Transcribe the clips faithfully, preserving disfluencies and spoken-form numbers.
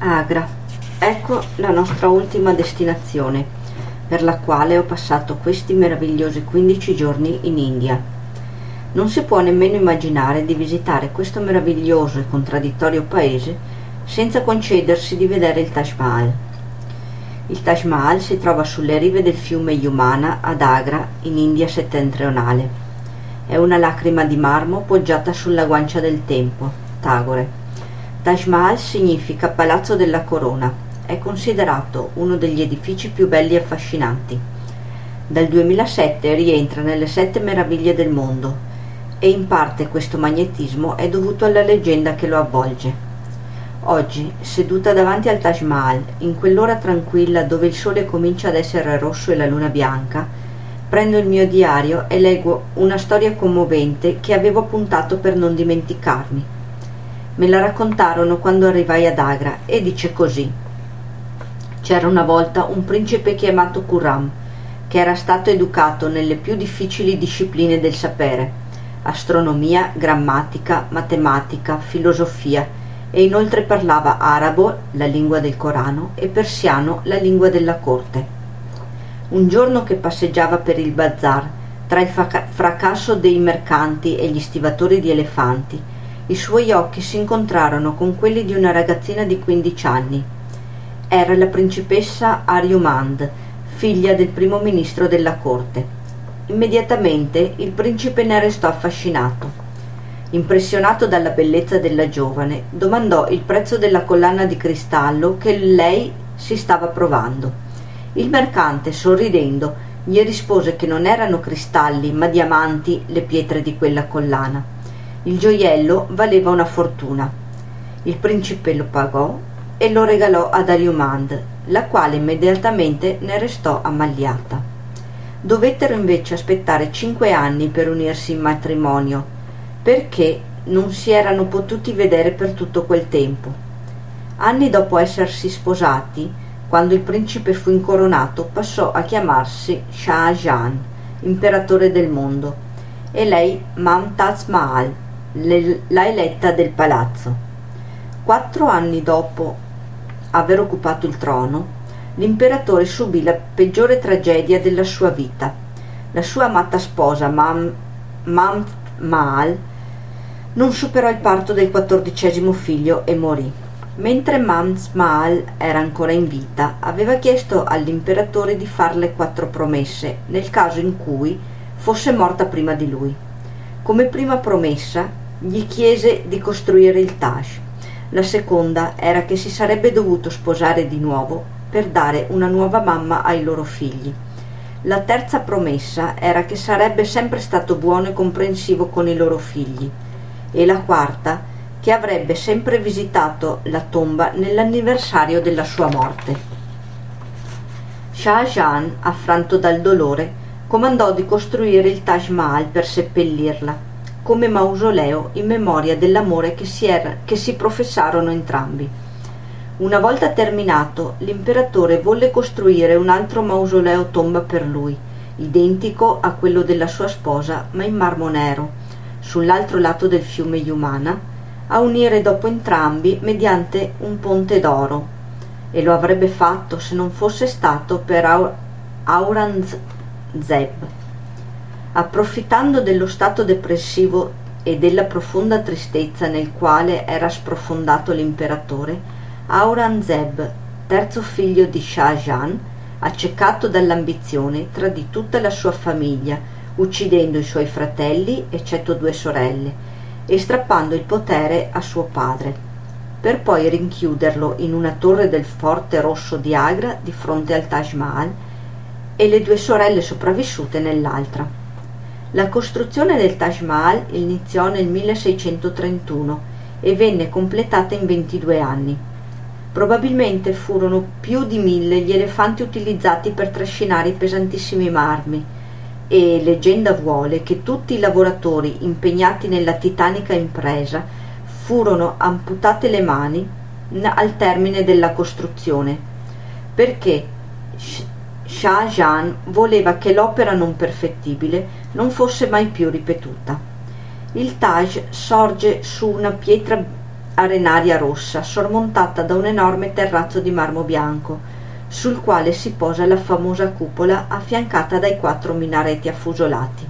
Agra. Ecco la nostra ultima destinazione, per la quale ho passato questi meravigliosi quindici giorni in India. Non si può nemmeno immaginare di visitare questo meraviglioso e contraddittorio paese senza concedersi di vedere il Taj Mahal. Il Taj Mahal si trova sulle rive del fiume Yumana ad Agra, in India settentrionale. È una lacrima di marmo poggiata sulla guancia del tempo, Tagore. Taj Mahal significa Palazzo della Corona. È considerato uno degli edifici più belli e affascinanti. Dal duemilasette rientra nelle sette meraviglie del mondo e in parte questo magnetismo è dovuto alla leggenda che lo avvolge. Oggi, seduta davanti al Taj Mahal, in quell'ora tranquilla dove il sole comincia ad essere rosso e la luna bianca, prendo il mio diario e leggo una storia commovente che avevo appuntato per non dimenticarmi. Me la raccontarono quando arrivai ad Agra e dice così. C'era una volta un principe chiamato Kurram, che era stato educato nelle più difficili discipline del sapere: astronomia, grammatica, matematica, filosofia, e inoltre parlava arabo, la lingua del Corano, e persiano, la lingua della corte. Un giorno che passeggiava per il bazar, tra il fracasso dei mercanti e gli stivatori di elefanti, i suoi occhi si incontrarono con quelli di una ragazzina di quindici anni. Era la principessa Arjumand, figlia del primo ministro della corte. Immediatamente il principe ne restò affascinato. Impressionato dalla bellezza della giovane, domandò il prezzo della collana di cristallo che lei si stava provando. Il mercante, sorridendo, gli rispose che non erano cristalli ma diamanti le pietre di quella collana. Il gioiello valeva una fortuna. Il principe lo pagò e lo regalò ad Arjumand, la quale immediatamente ne restò ammagliata. Dovettero invece aspettare cinque anni per unirsi in matrimonio, perché non si erano potuti vedere per tutto quel tempo. Anni dopo essersi sposati, quando il principe fu incoronato, passò a chiamarsi Shah Jahan, imperatore del mondo, e lei Mumtaz Mahal, la eletta del palazzo. Quattro anni dopo aver occupato il trono, l'imperatore subì la peggiore tragedia della sua vita. La sua amata sposa Mumtaz Mahal non superò il parto del quattordicesimo figlio e morì. Mentre Mumtaz Mahal era ancora in vita, aveva chiesto all'imperatore di farle quattro promesse nel caso in cui fosse morta prima di lui. Come prima promessa gli chiese di costruire il Taj. La seconda era che si sarebbe dovuto sposare di nuovo per dare una nuova mamma ai loro figli. La terza promessa era che sarebbe sempre stato buono e comprensivo con i loro figli, e la quarta che avrebbe sempre visitato la tomba nell'anniversario della sua morte. Shah Jahan, affranto dal dolore, comandò di costruire il Taj Mahal per seppellirla, come mausoleo in memoria dell'amore che si, era, che si professarono entrambi. Una volta terminato, l'imperatore volle costruire un altro mausoleo tomba per lui, identico a quello della sua sposa ma in marmo nero, sull'altro lato del fiume Yumana, a unire dopo entrambi mediante un ponte d'oro, e lo avrebbe fatto se non fosse stato per Aurangzeb. Approfittando dello stato depressivo e della profonda tristezza nel quale era sprofondato l'imperatore, Aurangzeb, terzo figlio di Shah Jahan, accecato dall'ambizione, tradì tutta la sua famiglia, uccidendo i suoi fratelli, eccetto due sorelle, e strappando il potere a suo padre, per poi rinchiuderlo in una torre del Forte Rosso di Agra di fronte al Taj Mahal e le due sorelle sopravvissute nell'altra. La costruzione del Taj Mahal iniziò nel milleseicentotrentuno e venne completata in ventidue anni. Probabilmente furono più di mille gli elefanti utilizzati per trascinare i pesantissimi marmi e leggenda vuole che tutti i lavoratori impegnati nella titanica impresa furono amputate le mani al termine della costruzione, perché Shah Jahan voleva che l'opera non perfettibile non fosse mai più ripetuta. Il Taj sorge su una pietra arenaria rossa sormontata da un enorme terrazzo di marmo bianco, sul quale si posa la famosa cupola affiancata dai quattro minareti affusolati.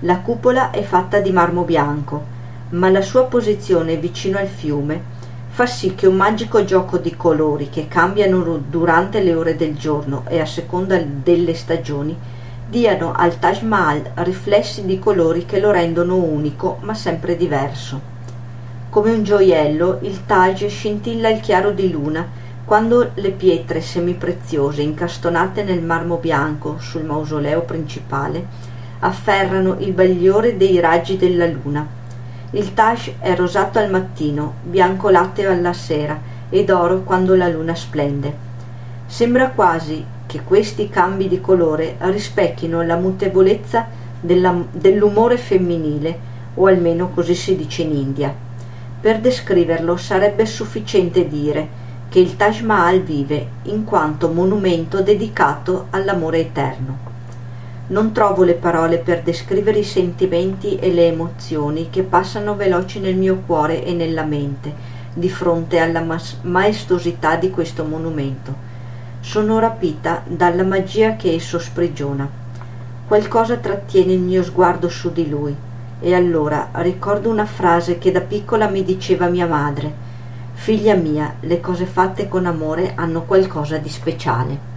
La cupola è fatta di marmo bianco, ma la sua posizione vicino al fiume fa sì che un magico gioco di colori che cambiano durante le ore del giorno e a seconda delle stagioni diano al Taj Mahal riflessi di colori che lo rendono unico ma sempre diverso. Come un gioiello, il Taj scintilla al chiaro di luna quando le pietre semipreziose incastonate nel marmo bianco sul mausoleo principale afferrano il bagliore dei raggi della luna. Il Taj è rosato al mattino, bianco latte alla sera ed oro quando la luna splende. Sembra quasi che questi cambi di colore rispecchino la mutevolezza della, dell'umore femminile, o almeno così si dice in India. Per descriverlo sarebbe sufficiente dire che il Taj Mahal vive in quanto monumento dedicato all'amore eterno. Non trovo le parole per descrivere i sentimenti e le emozioni che passano veloci nel mio cuore e nella mente di fronte alla maestosità di questo monumento. Sono rapita dalla magia che esso sprigiona. Qualcosa trattiene il mio sguardo su di lui, e allora ricordo una frase che da piccola mi diceva mia madre: «Figlia mia, le cose fatte con amore hanno qualcosa di speciale».